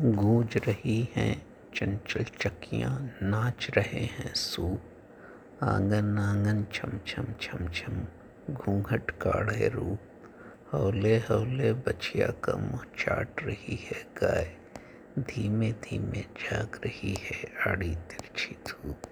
गूंज रही हैं चंचल चकियाँ, नाच रहे हैं सूप। आंगन आंगन छम छम छम छम, घूंघट काढ़े रूप। हौले हौले बछिया का मुँह चाट रही है गाय, धीमे धीमे जाग रही है आड़ी तिरछी धूप।